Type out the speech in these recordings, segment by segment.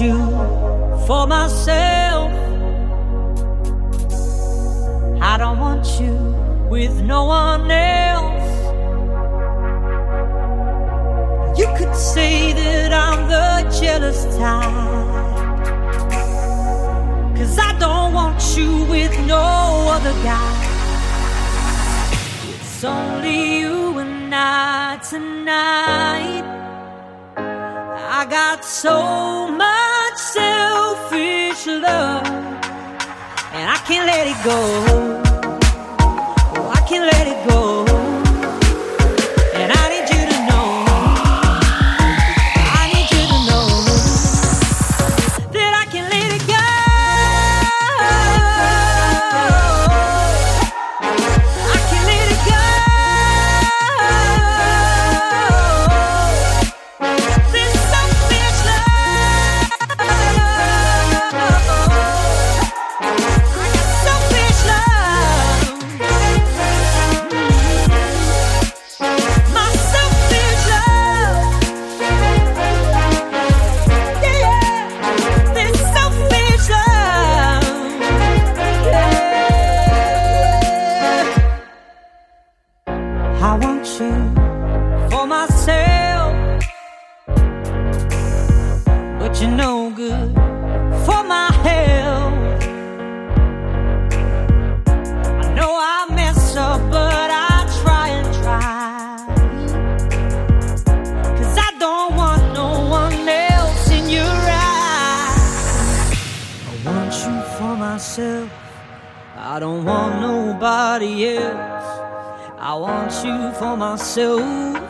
you for myself. I don't want you with no one else. You could say that I'm the jealous type, 'cause I don't want you with no other guy. It's only you and I tonight. I got so much selfish love, and I can't let it go. Oh, I can't let it go. And I need you to know, I need you to know that I can't let it go. I can't let it go. I want you for myself, but you're no good for my health. I know I mess up, but I try and try, 'cause I don't want no one else in your eyes. I want you for myself, I don't want nobody else. I want you for myself,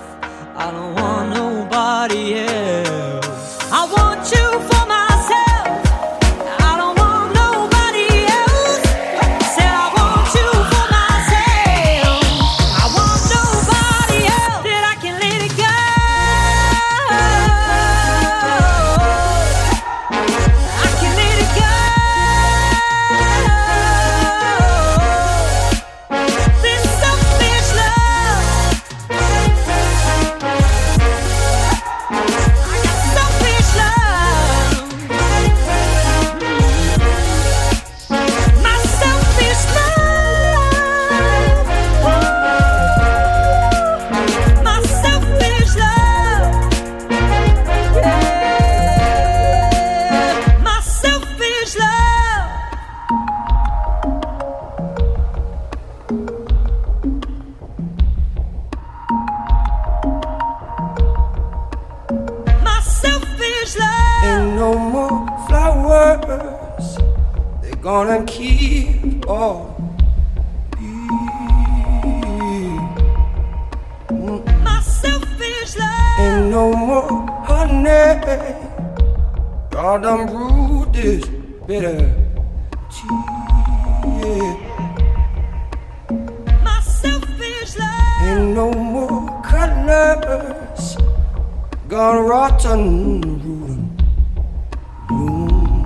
I don't want nobody else. I want you for myself, I don't want nobody else. Said I want you for myself, I want nobody else. That I can let it go. I can let it go. Ain't no more flowers, they're gonna keep on being. My selfish love. Ain't no more honey, God done brewed this bitter tea. My selfish love. Ain't no more colors, gone rotten ruin bloom.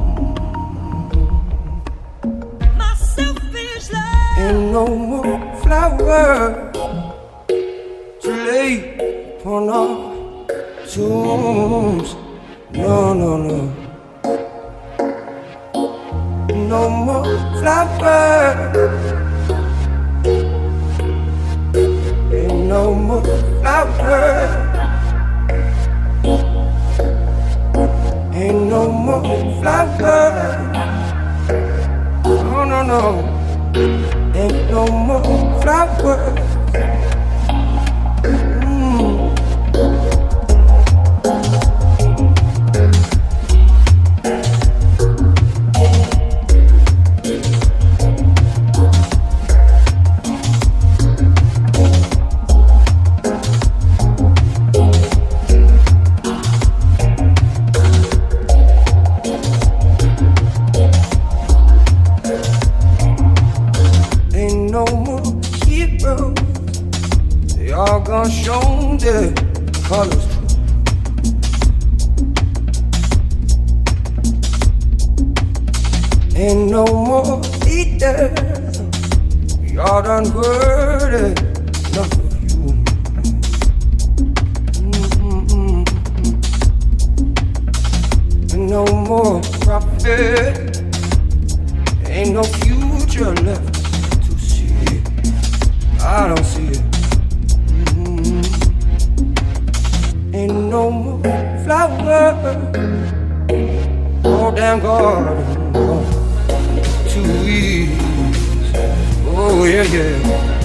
My selfish love. Ain't no more flower to lay upon our tombs. No, no, no. No more flower. Ain't no more flower. Ain't no more flowers. No, no, no. Ain't no more flowers. They all gone shown their colors. Ain't no more leaders, we all done heard it. Enough of you. Ain't Ain't no more profit. Ain't no future left to see. I don't see it. Ain't no more flowers. Oh damn garden, oh, to ease. Oh yeah, yeah.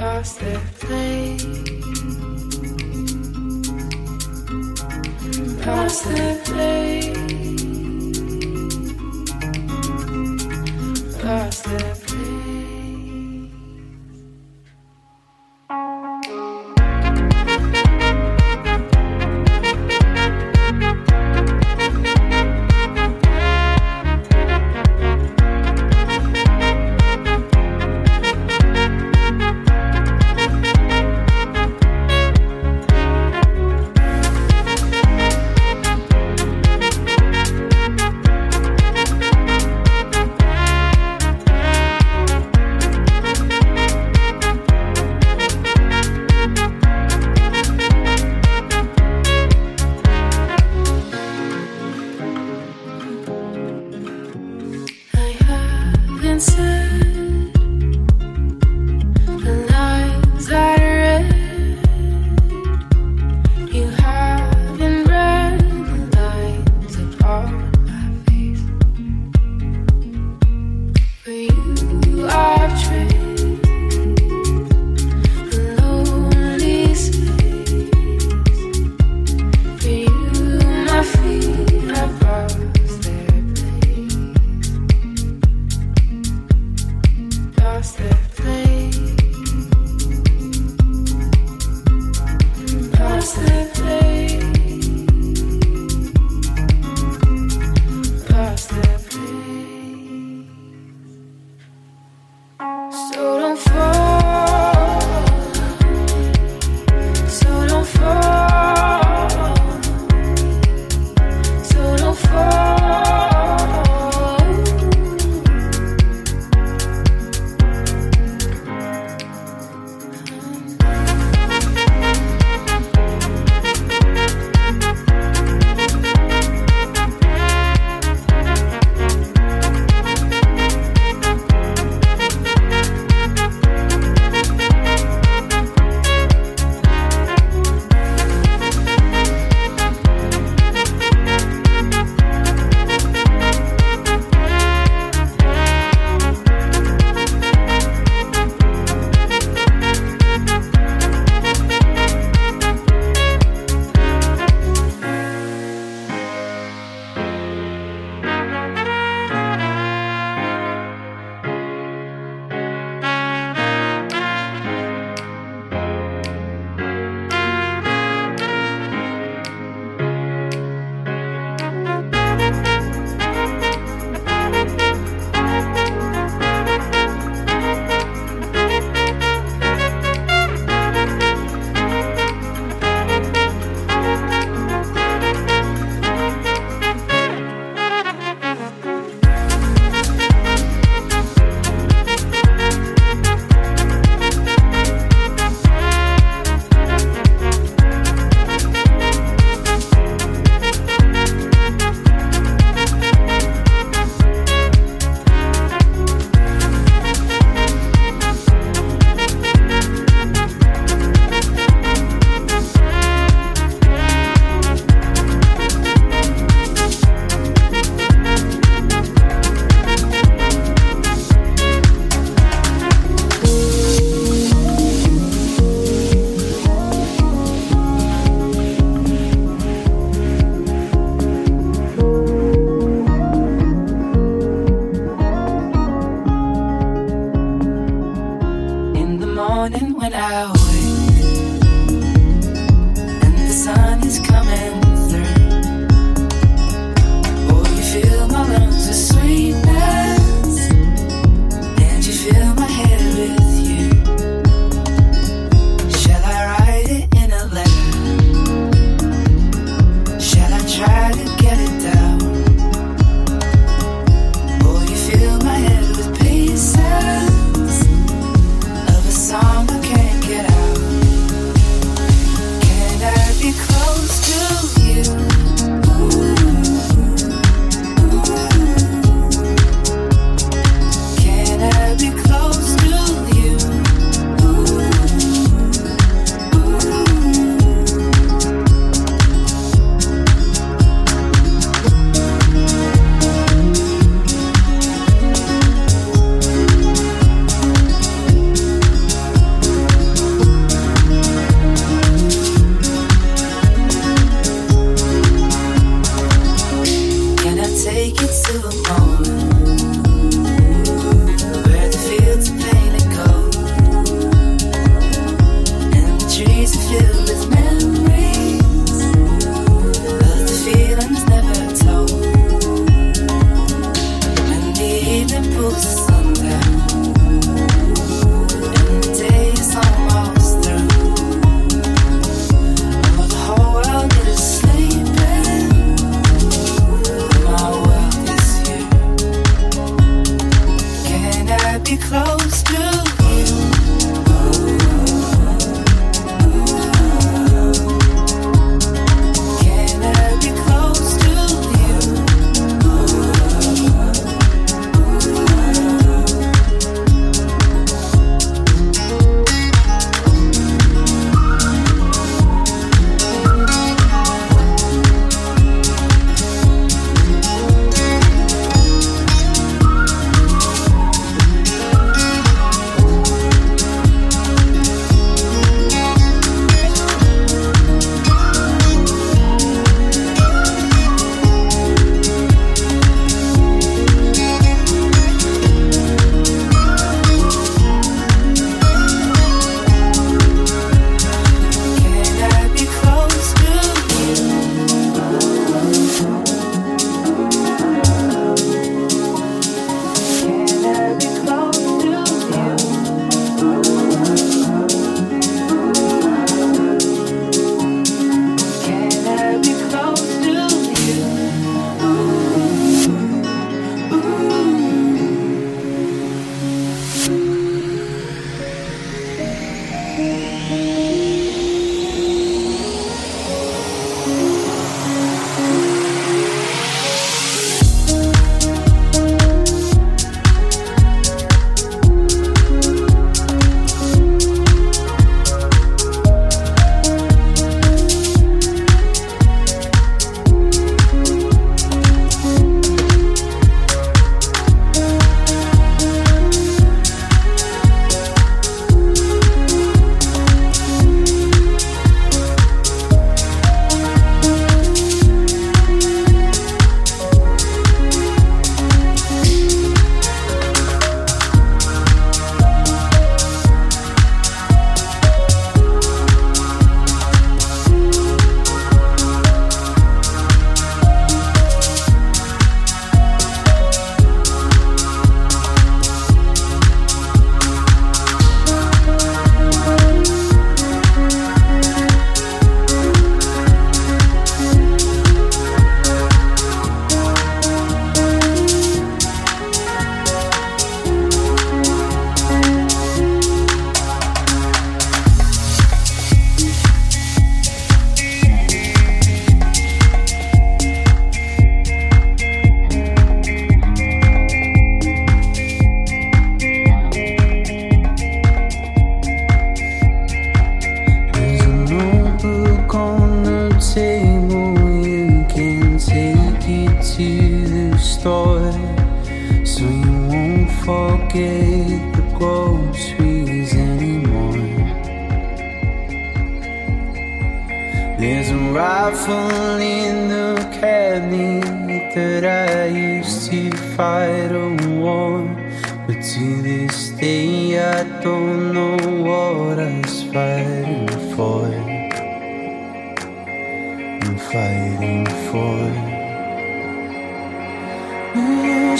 lost their place, lost their place, lost their place.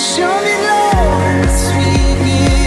Show me love and speak it.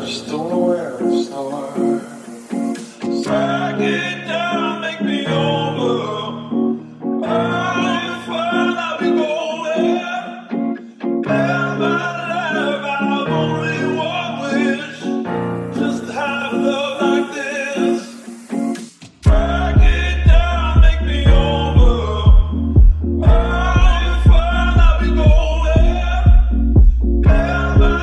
just don't know where to start. Suck it down, make me over. I'll find I'll be golden. Live my life, I've only one wish, just to have love like this. Suck it down, make me over. I'll find I'll be golden. Live my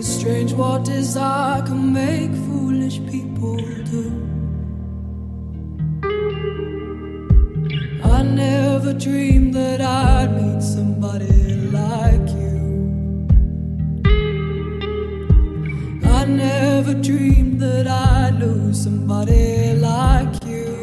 It's strange what desire can make foolish people do. I never dreamed that I'd meet somebody like you. I never dreamed that I'd lose somebody like you.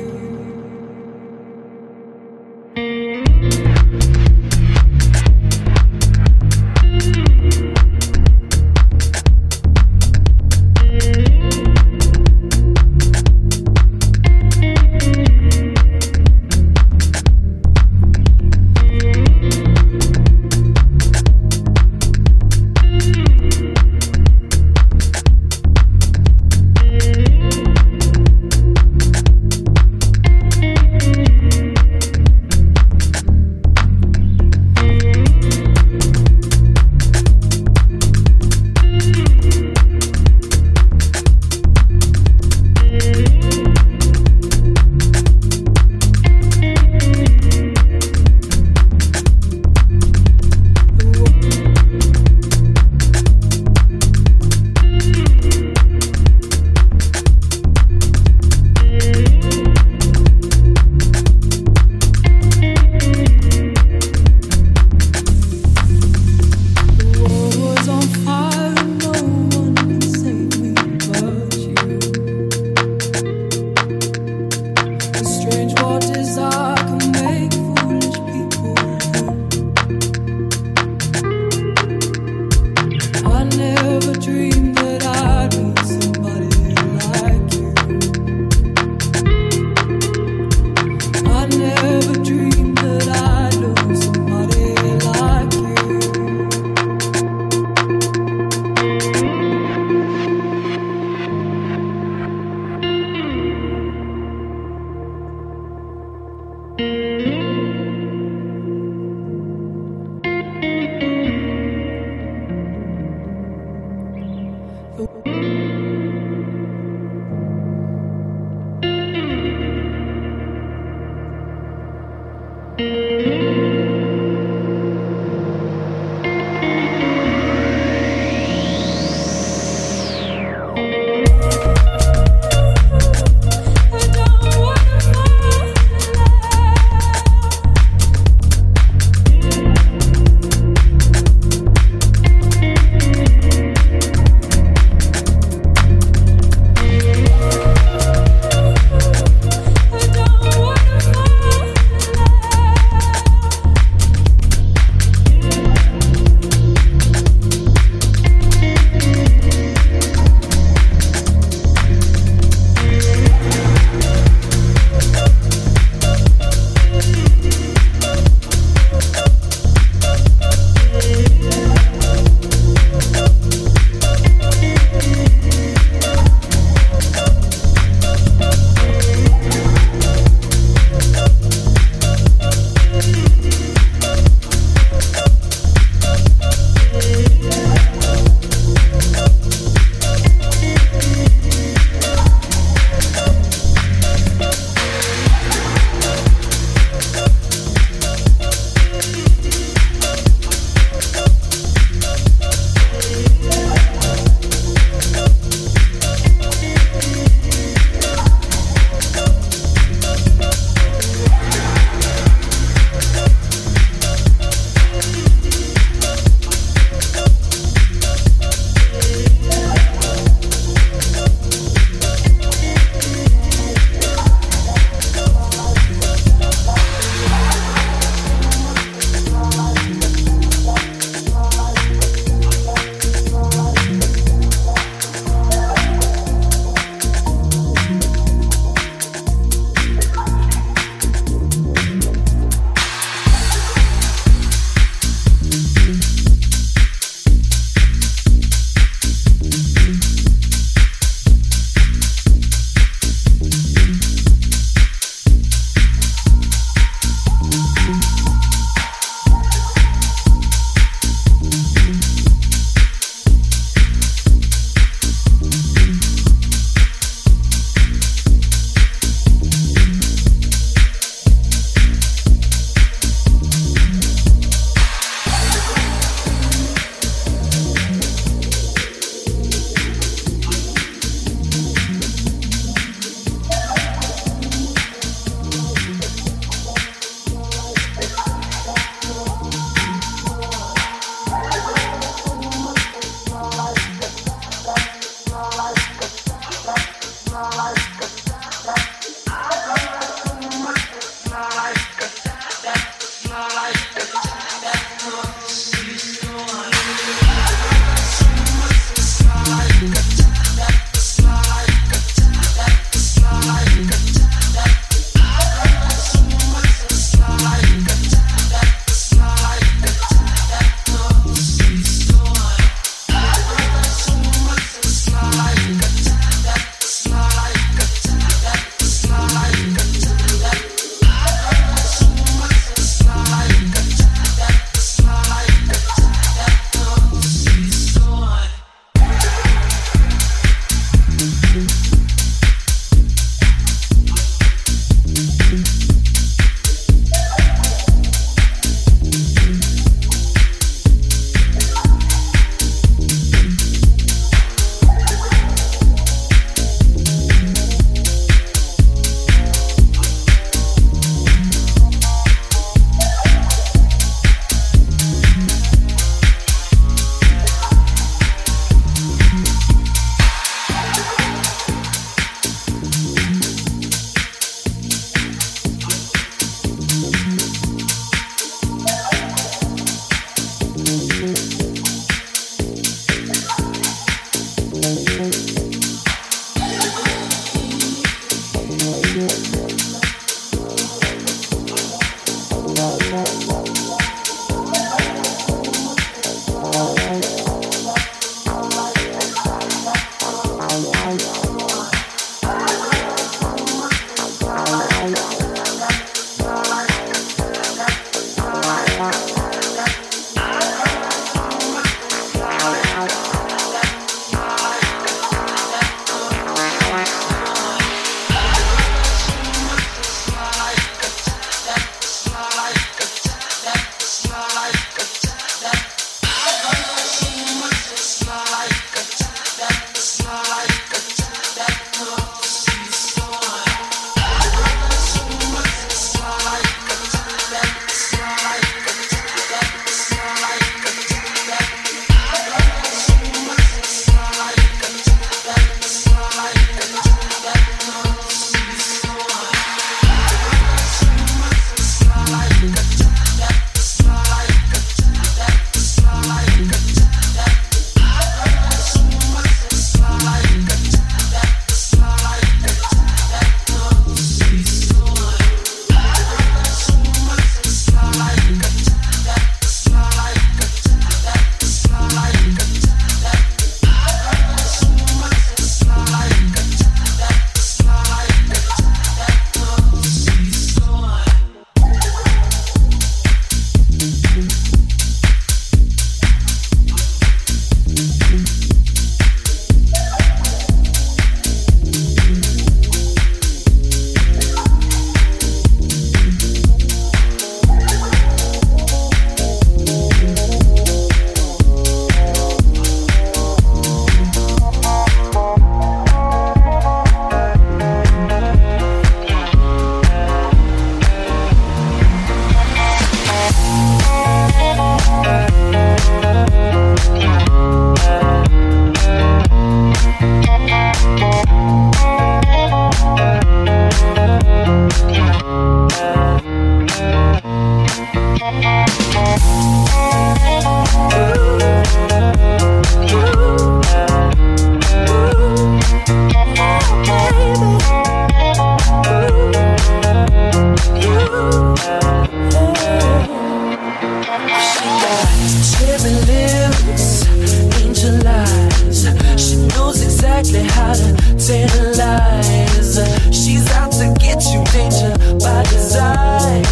tantalize. She knows exactly how to tantalize. She's out to get you, danger by design.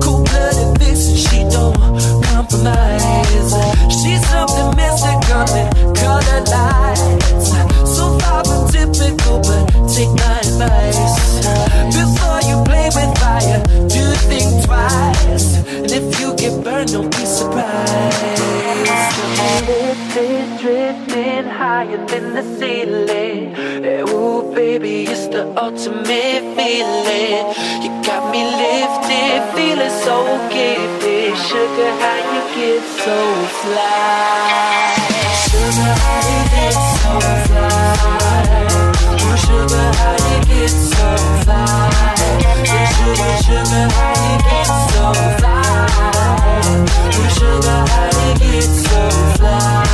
Cool-blooded vixen, she don't compromise. She's something mystical that color lights. So far from typical, but take my advice. Before you play with fire, do think twice. And if you get burned, don't be surprised. Drifting higher than the ceiling. Ooh, baby, it's the ultimate feeling. You got me lifted, feeling so gifted. Sugar, how you get so fly? Sugar, how you get so fly? Oh, sugar, how you get so fly? Sugar, sugar, how you get so fly? Oh, sugar, how you get so fly?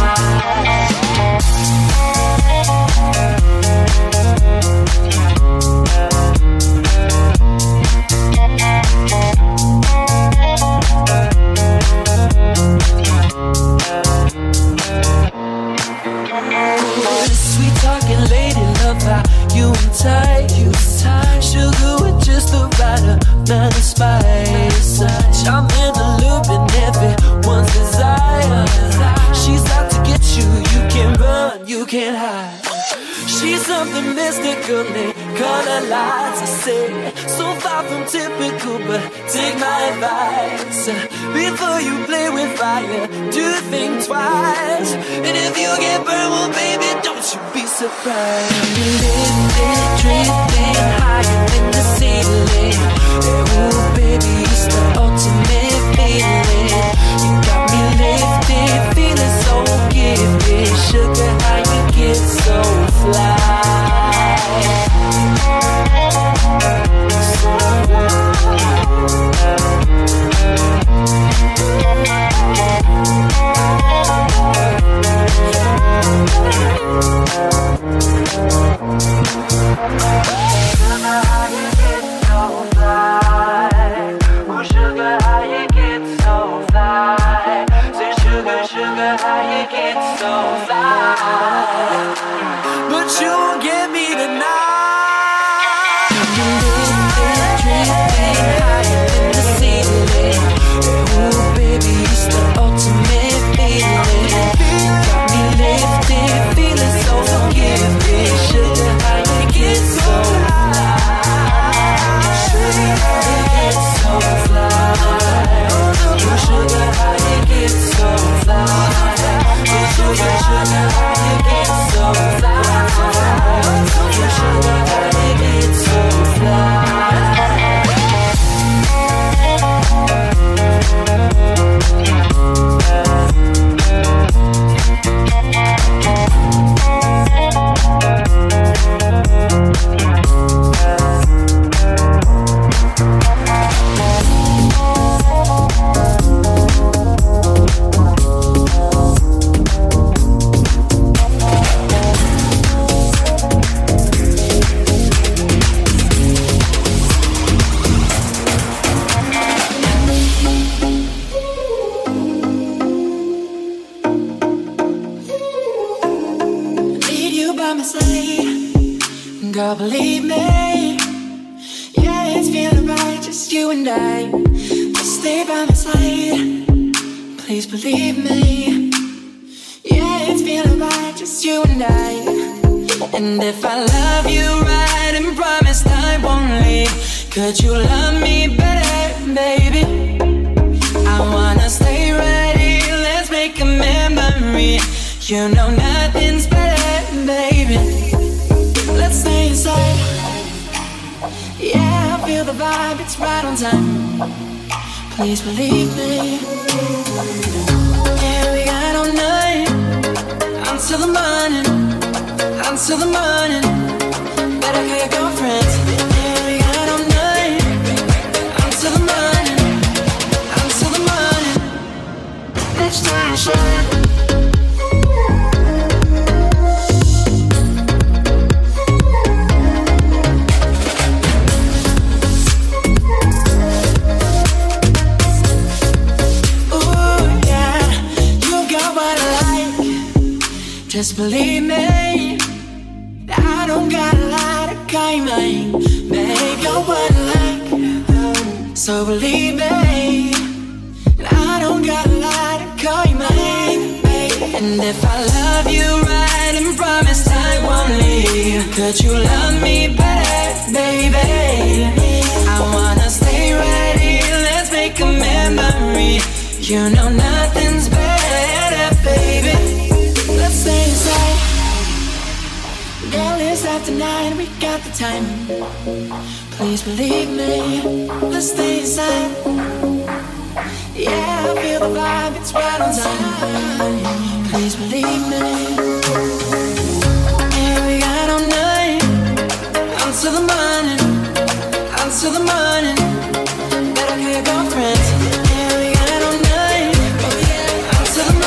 Surprise. Drifting higher than the ceiling. Ooh, baby, it's the ultimate feeling. You got me lifted, feeling so gifted. Sugar, how you get so fly? Please believe me. Yeah, we got all night until the morning, until the morning. Better call your girlfriend. Yeah, we got all night until the morning, until the morning. It's time to shine. Just believe me, I don't got a lot of claiming. Make a word like, so believe me, I don't got a lot of claiming. And if I love you right and promise I won't leave, could you love me better, baby? I wanna stay right here, let's make a memory. You know nothing's better, baby. Stay inside. Girl, it's after 9, we got the time. Please believe me, let's stay inside. Yeah, I feel the vibe, it's right on time. Please believe me. Yeah, we got all night, until the morning, until the morning. Better kick off friends. Yeah, we got all night, until the morning.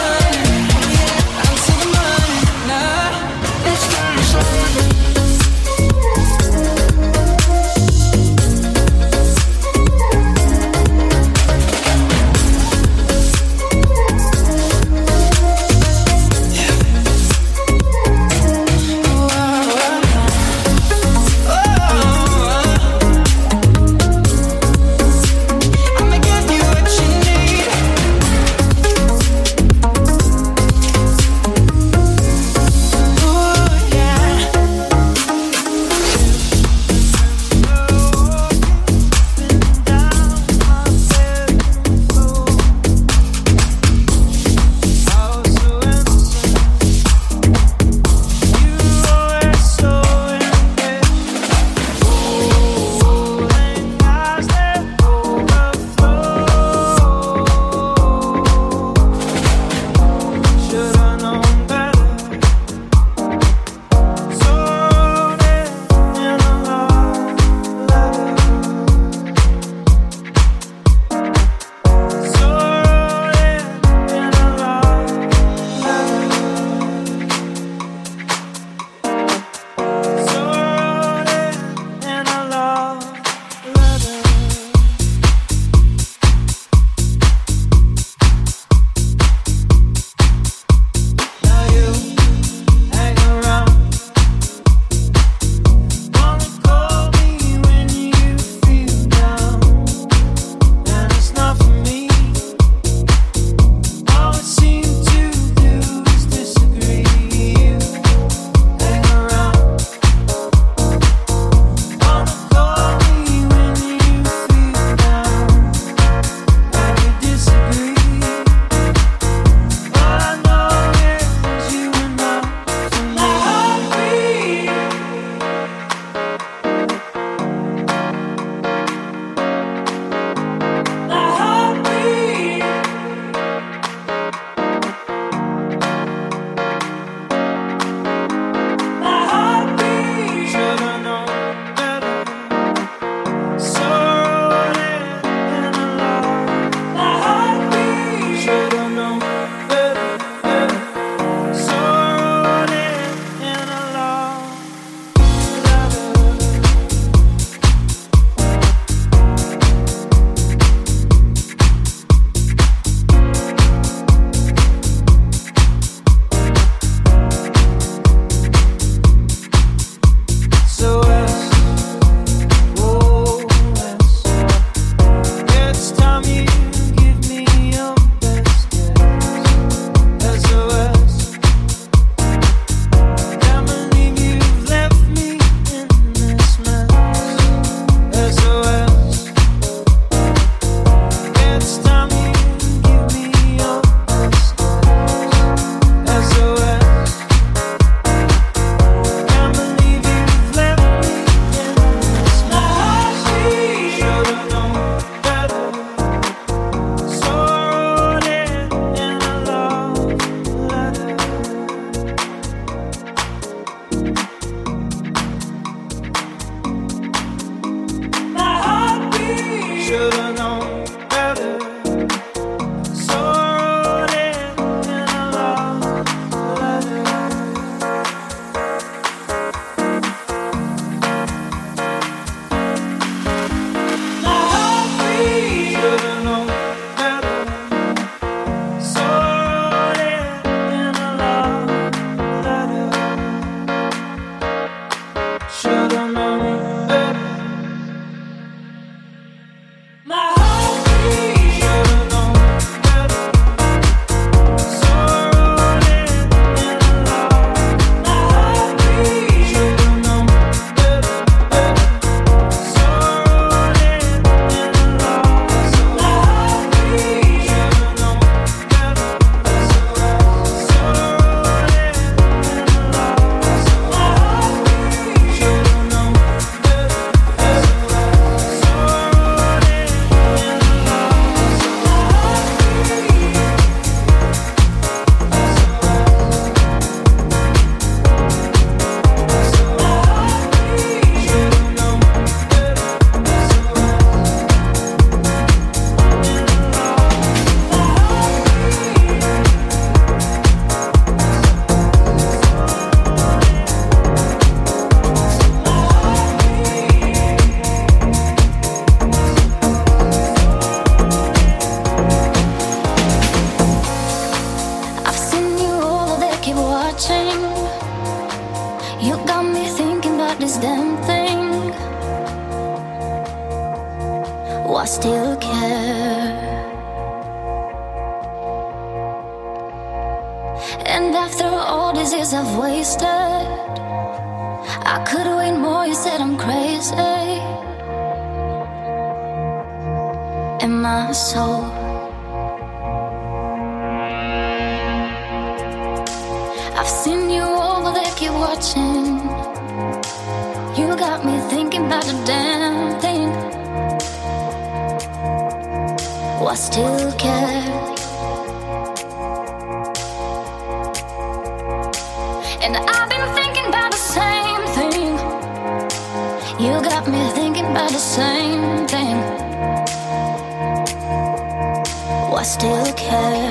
this damn thing? Why still care? And after all these years I've wasted, I could wait more. You said I'm crazy, in my soul I've seen you over there, keep watching. You got me thinking about the damn thing. Why still care? And I've been thinking about the same thing. You got me thinking about the same thing. I still care.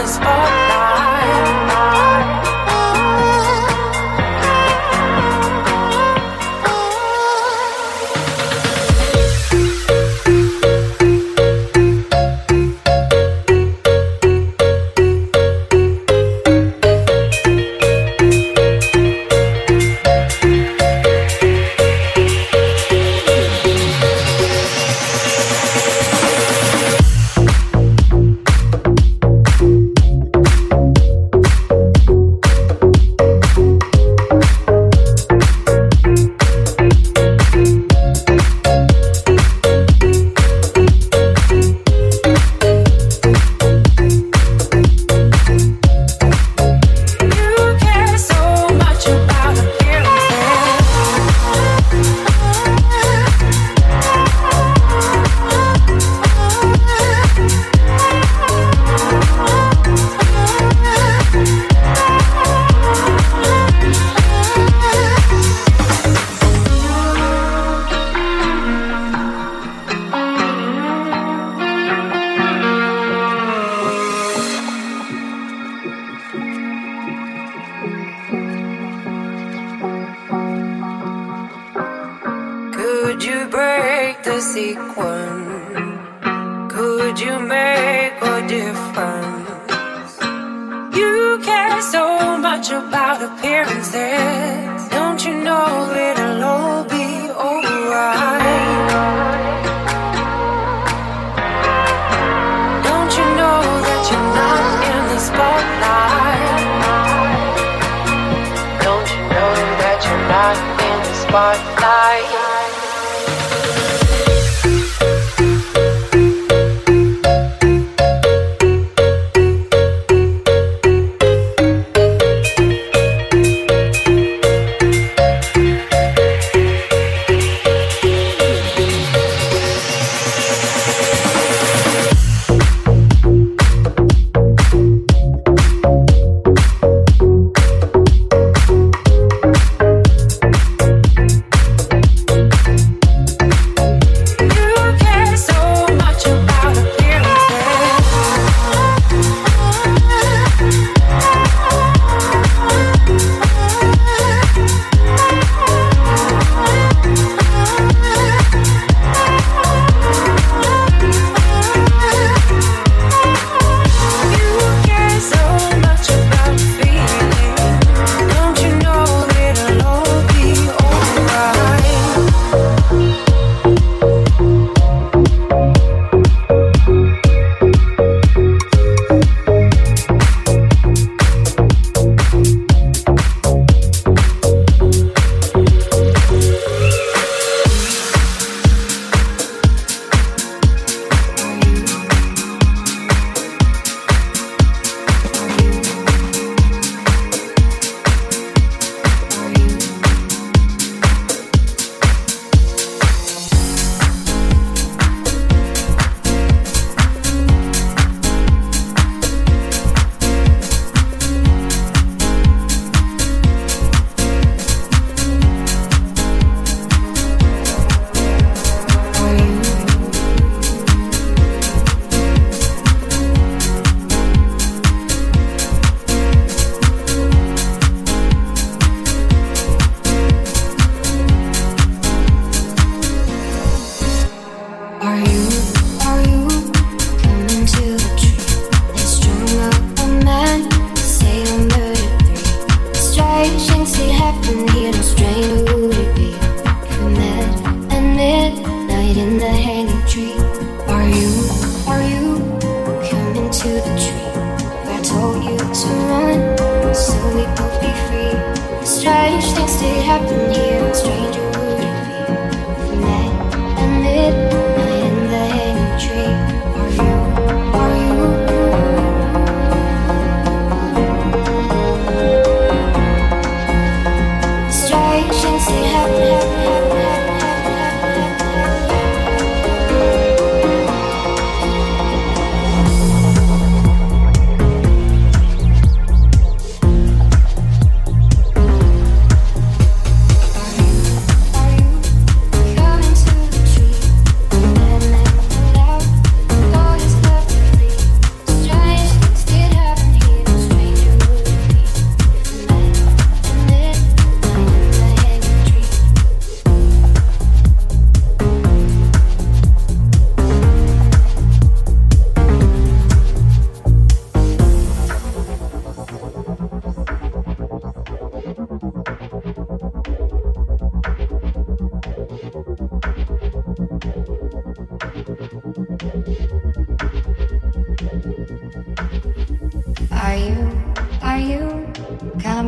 this all night.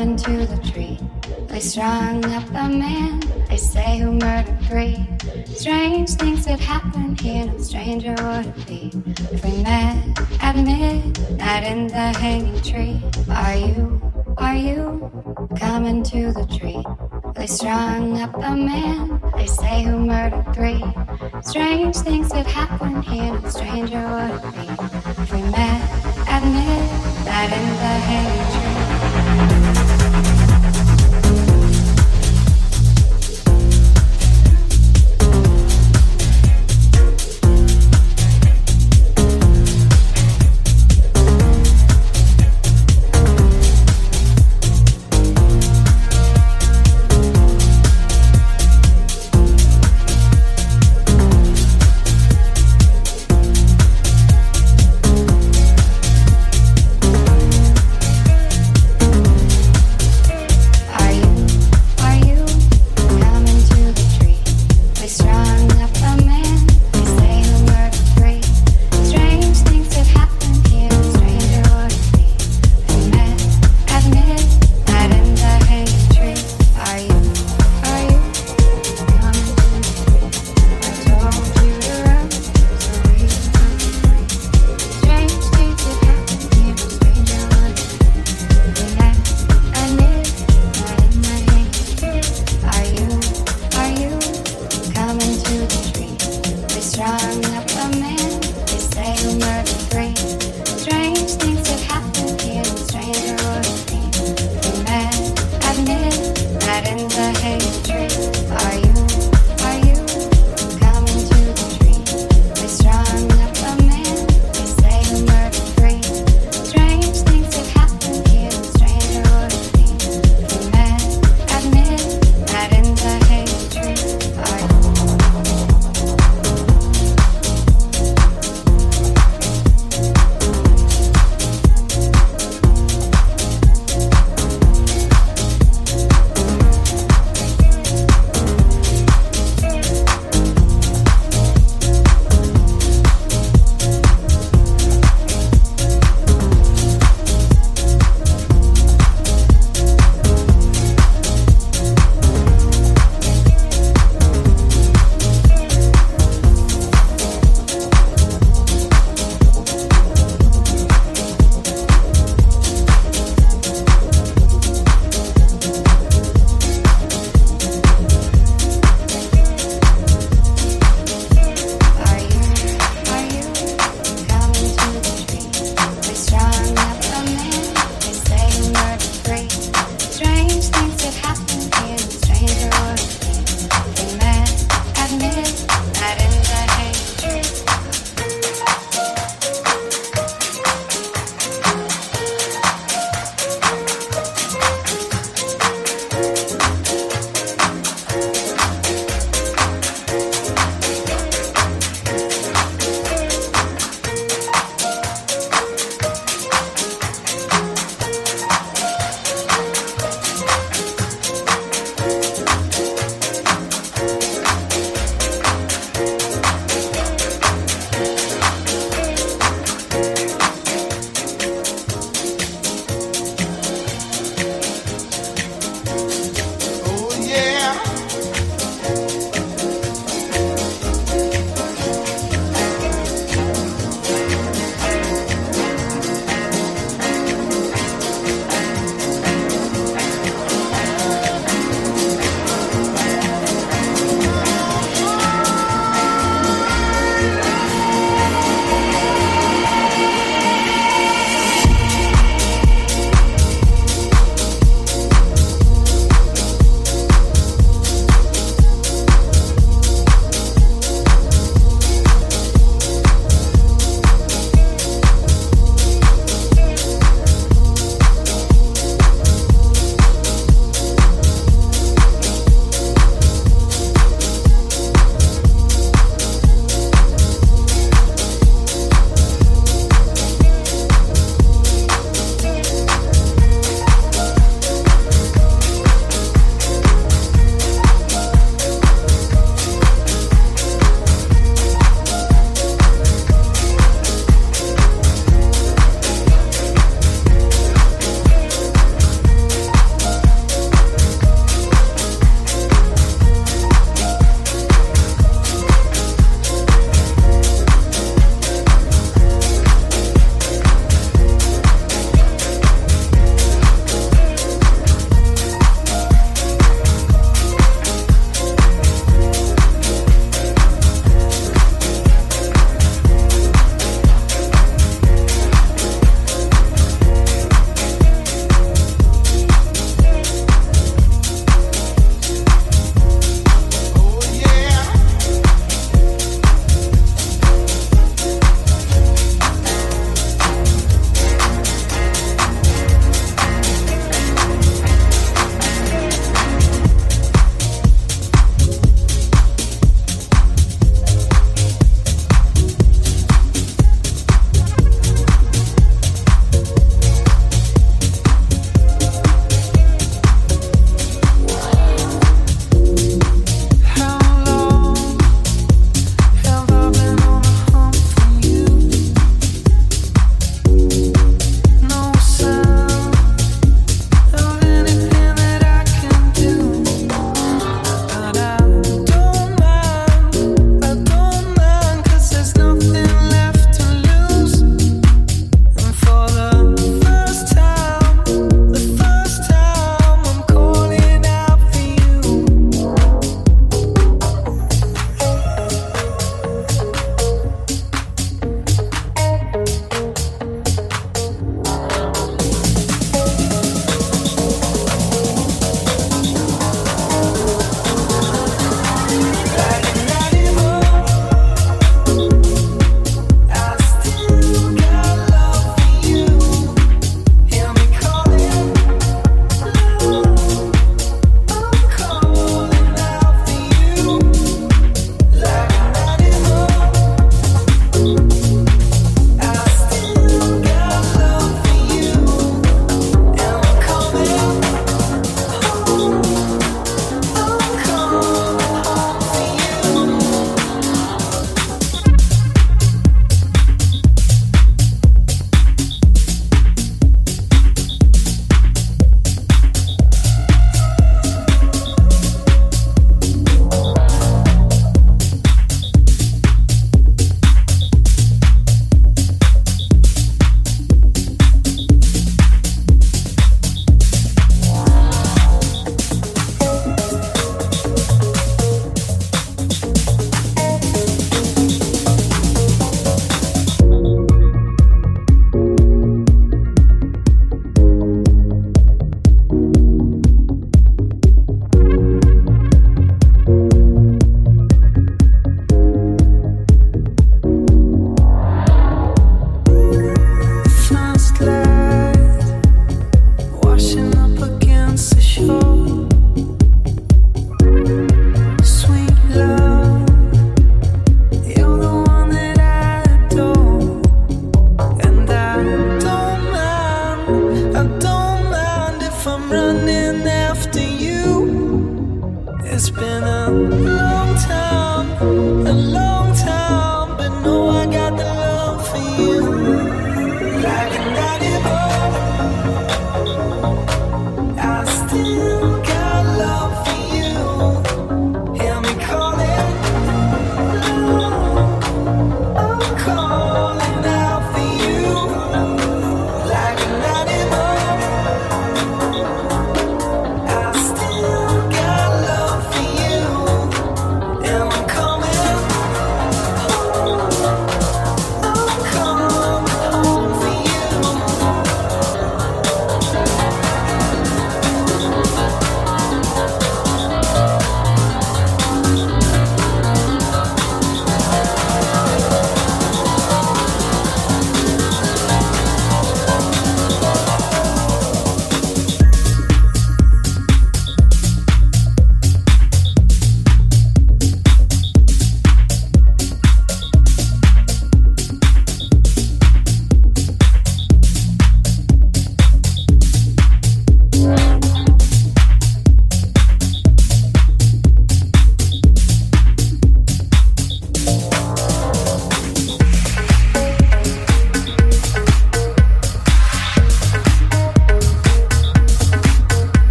climbing to the tree. They strung up a man, they say who murdered three. Strange things would happen here, no stranger would it be if we met at midnight in the hanging tree. Are you coming to the tree? They strung up a man, they say who murdered three. Strange things would happen here, no stranger would it be if we met at midnight in the hanging tree.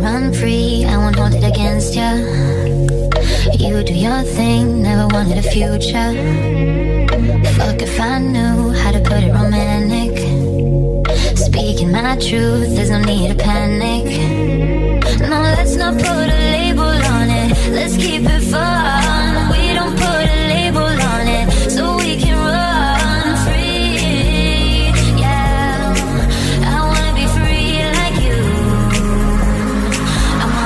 can run free, I won't hold it against ya. You do your thing, never wanted a future. Fuck if I knew how to put it romantic. Speaking my truth, there's no need to panic. No, let's not put a label on it, let's keep it fun. We don't put a label on it, so we can run free. Yeah, I wanna be free like you. I'm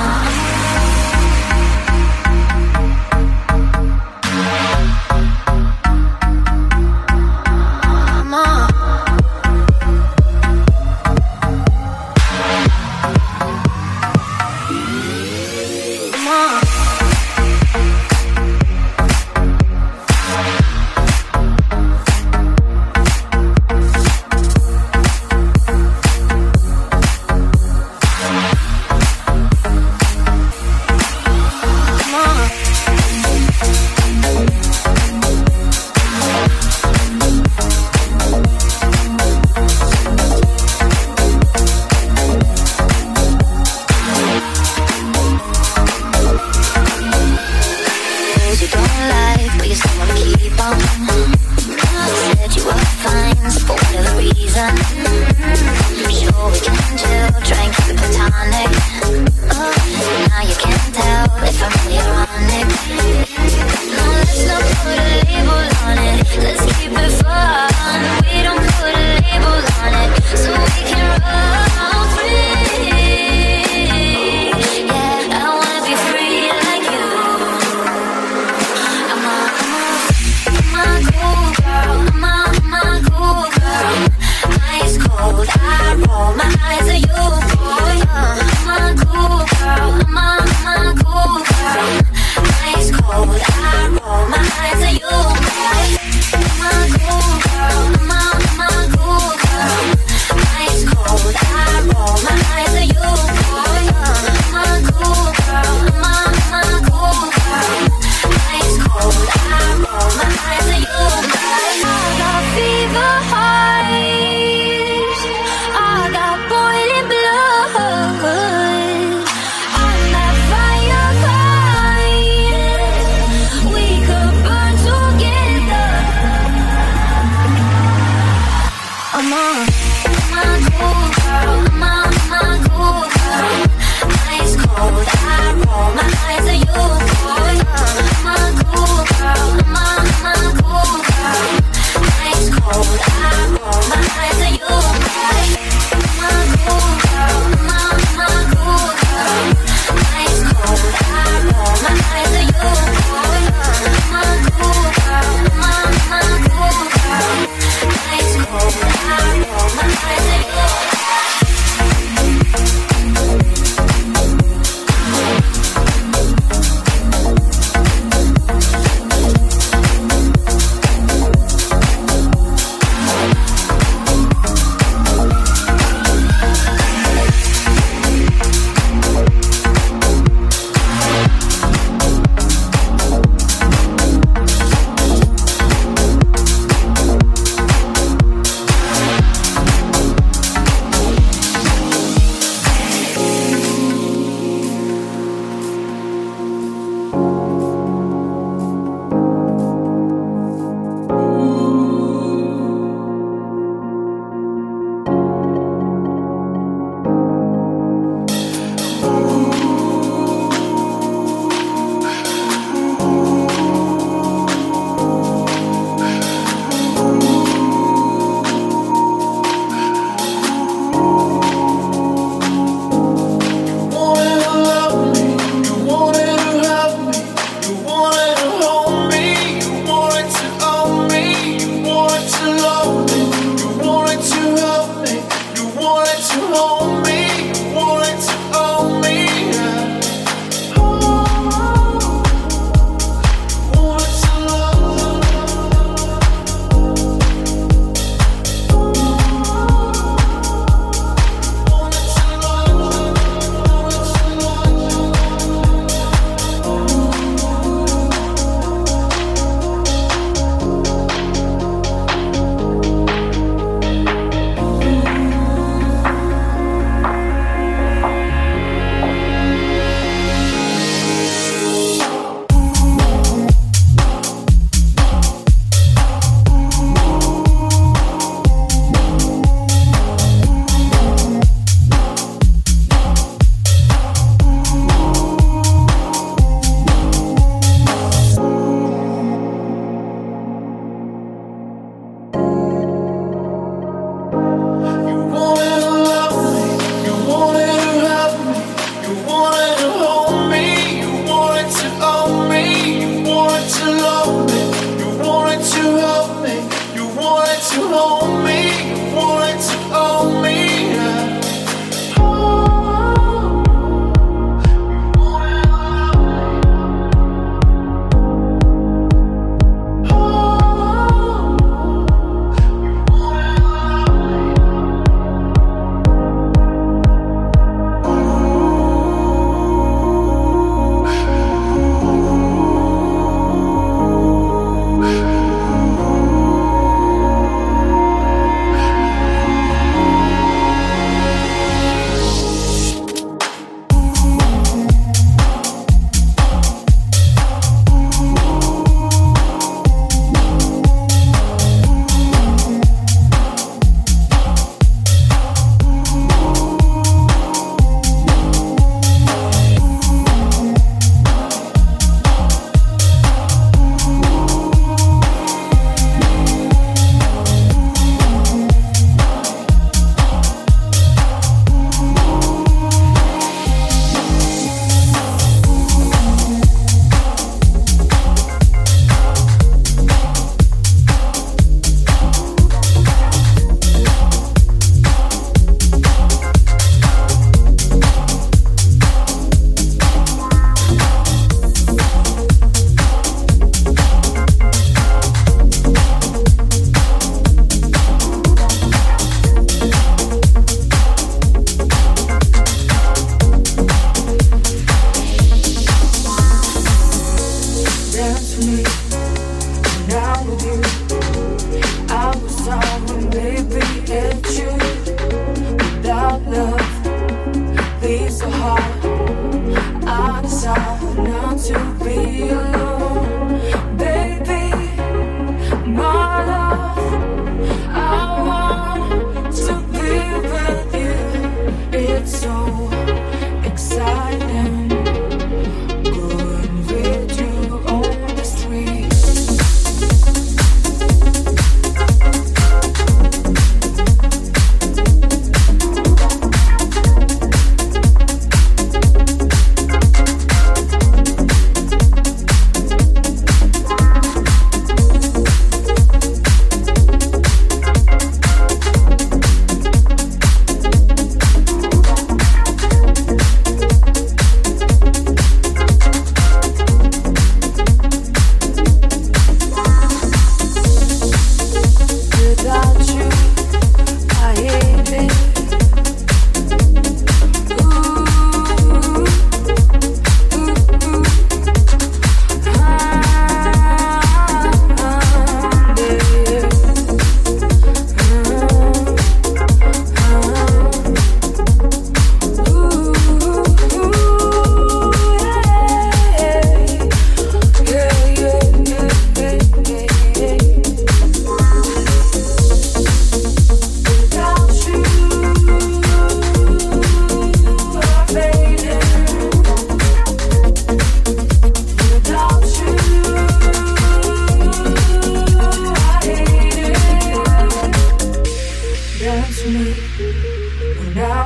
on.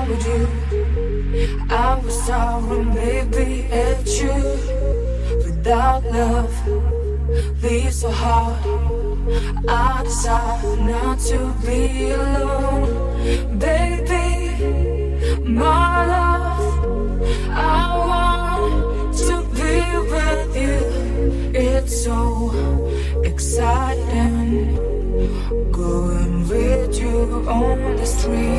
with you. I was sorry, maybe at you. Without love, leaves so hard. I decide not to be alone, baby, my love. I want to be with you. It's so exciting going with you on the street.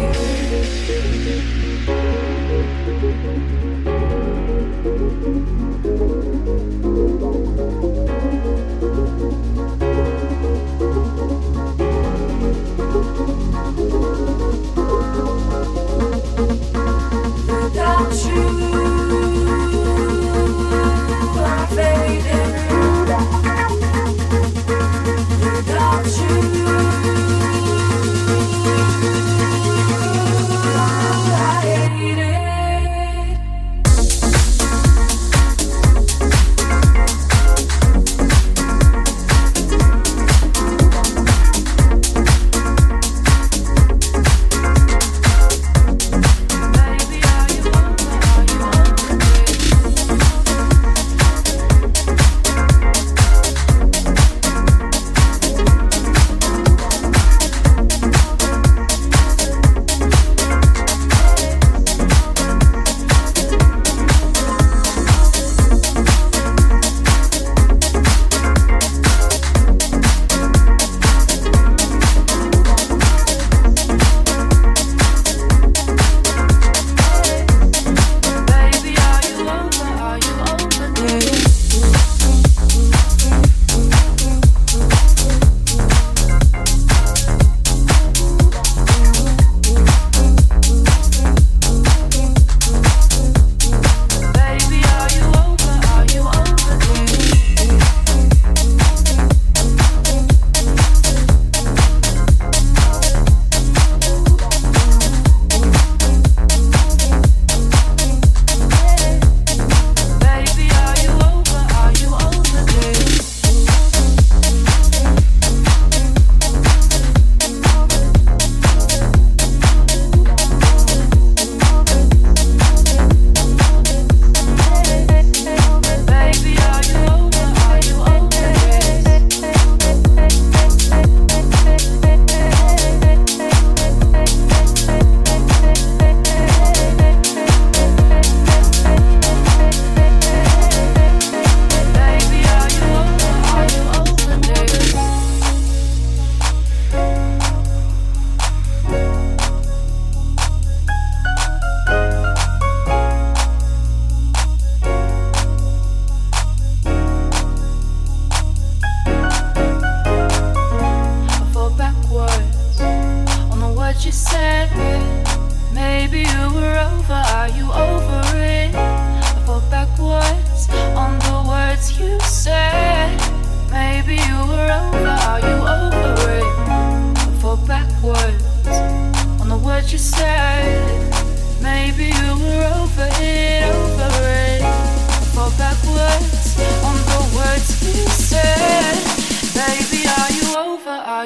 Without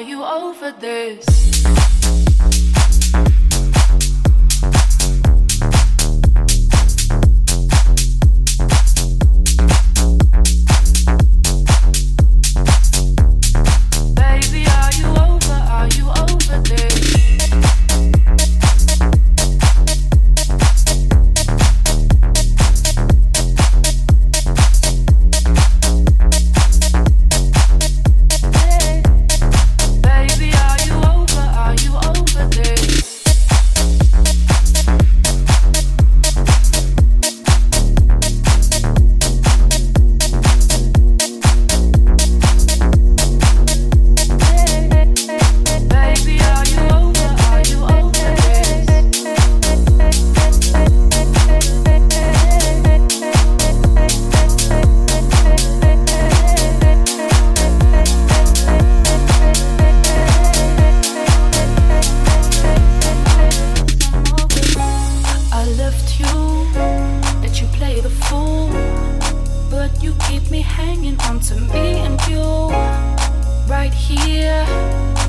you, I'm fading.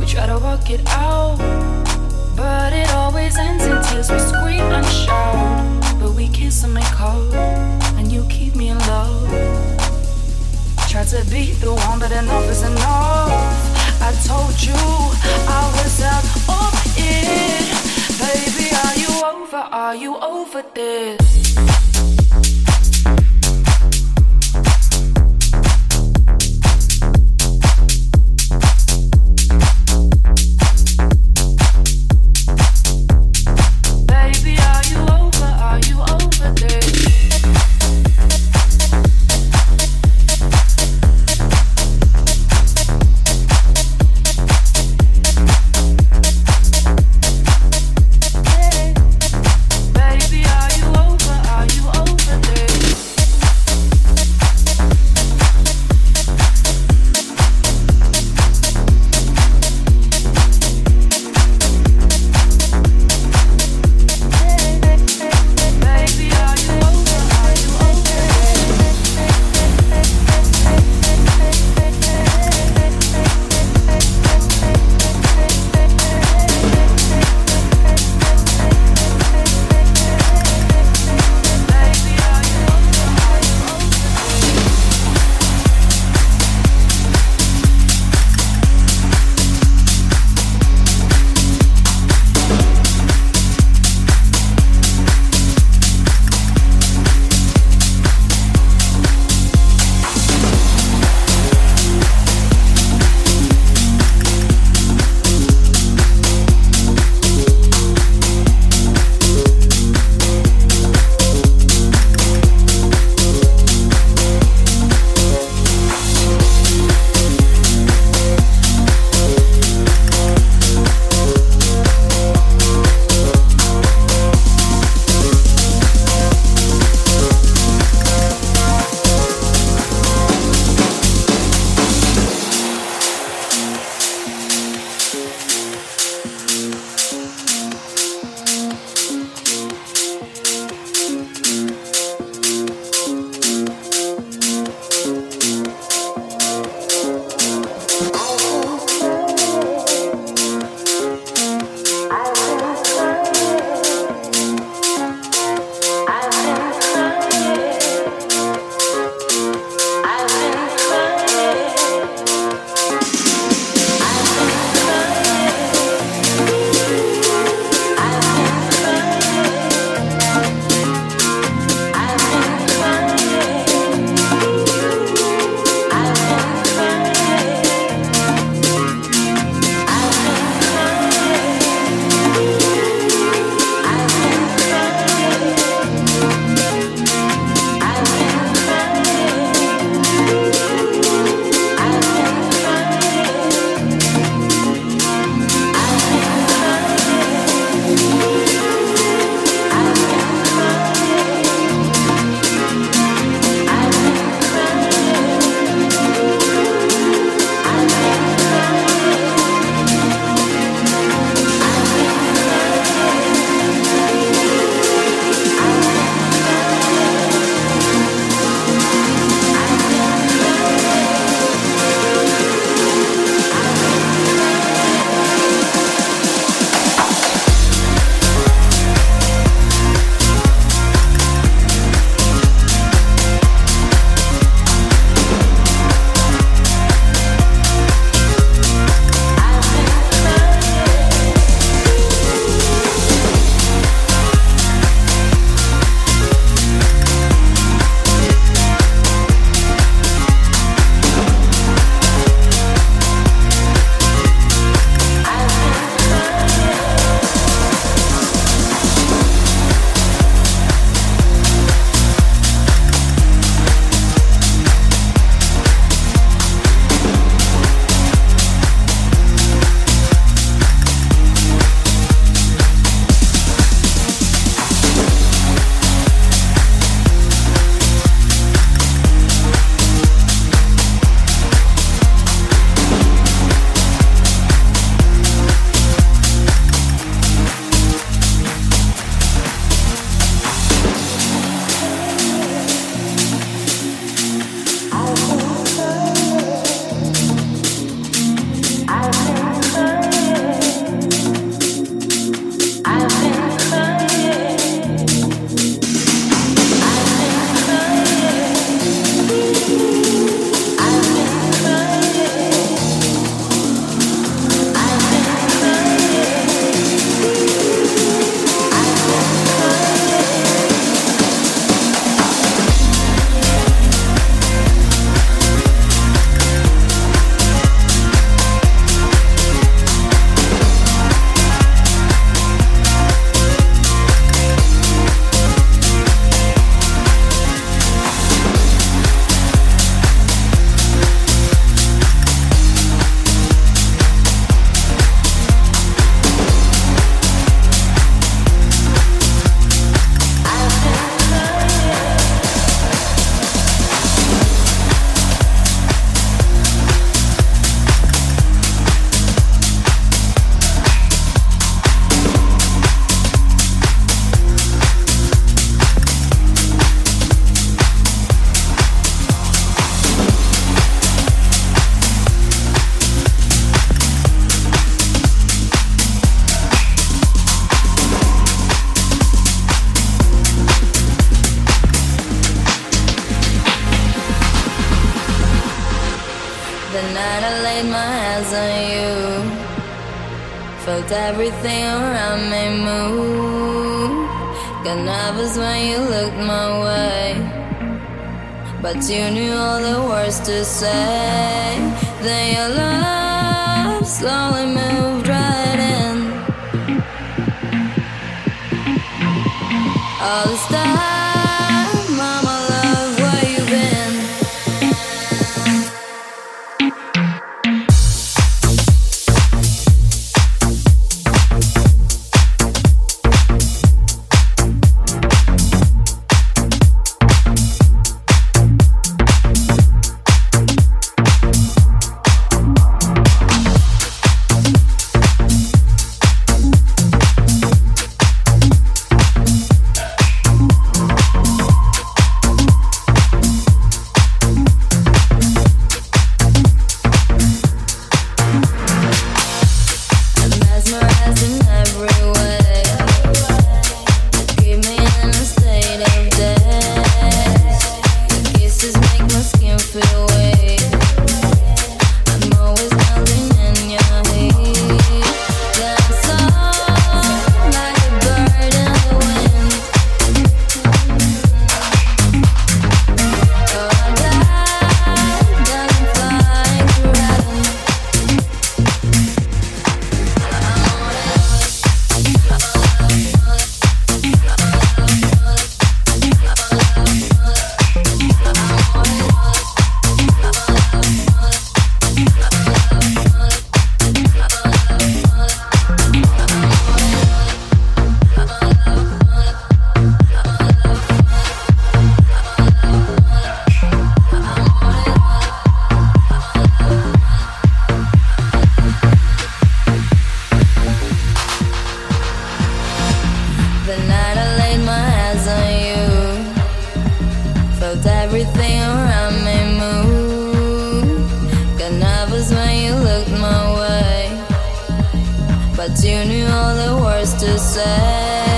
Try to work it out, but it always ends in tears. We scream and shout. Baby, are you over? Are you over? felt everything around me move. Got nervous when you looked my way, but you knew all the words to say. Then your love slowly moved right in. All this time, mama love, where you been? Everything around me moved. Got nervous when you looked my way, but you knew all the words to say.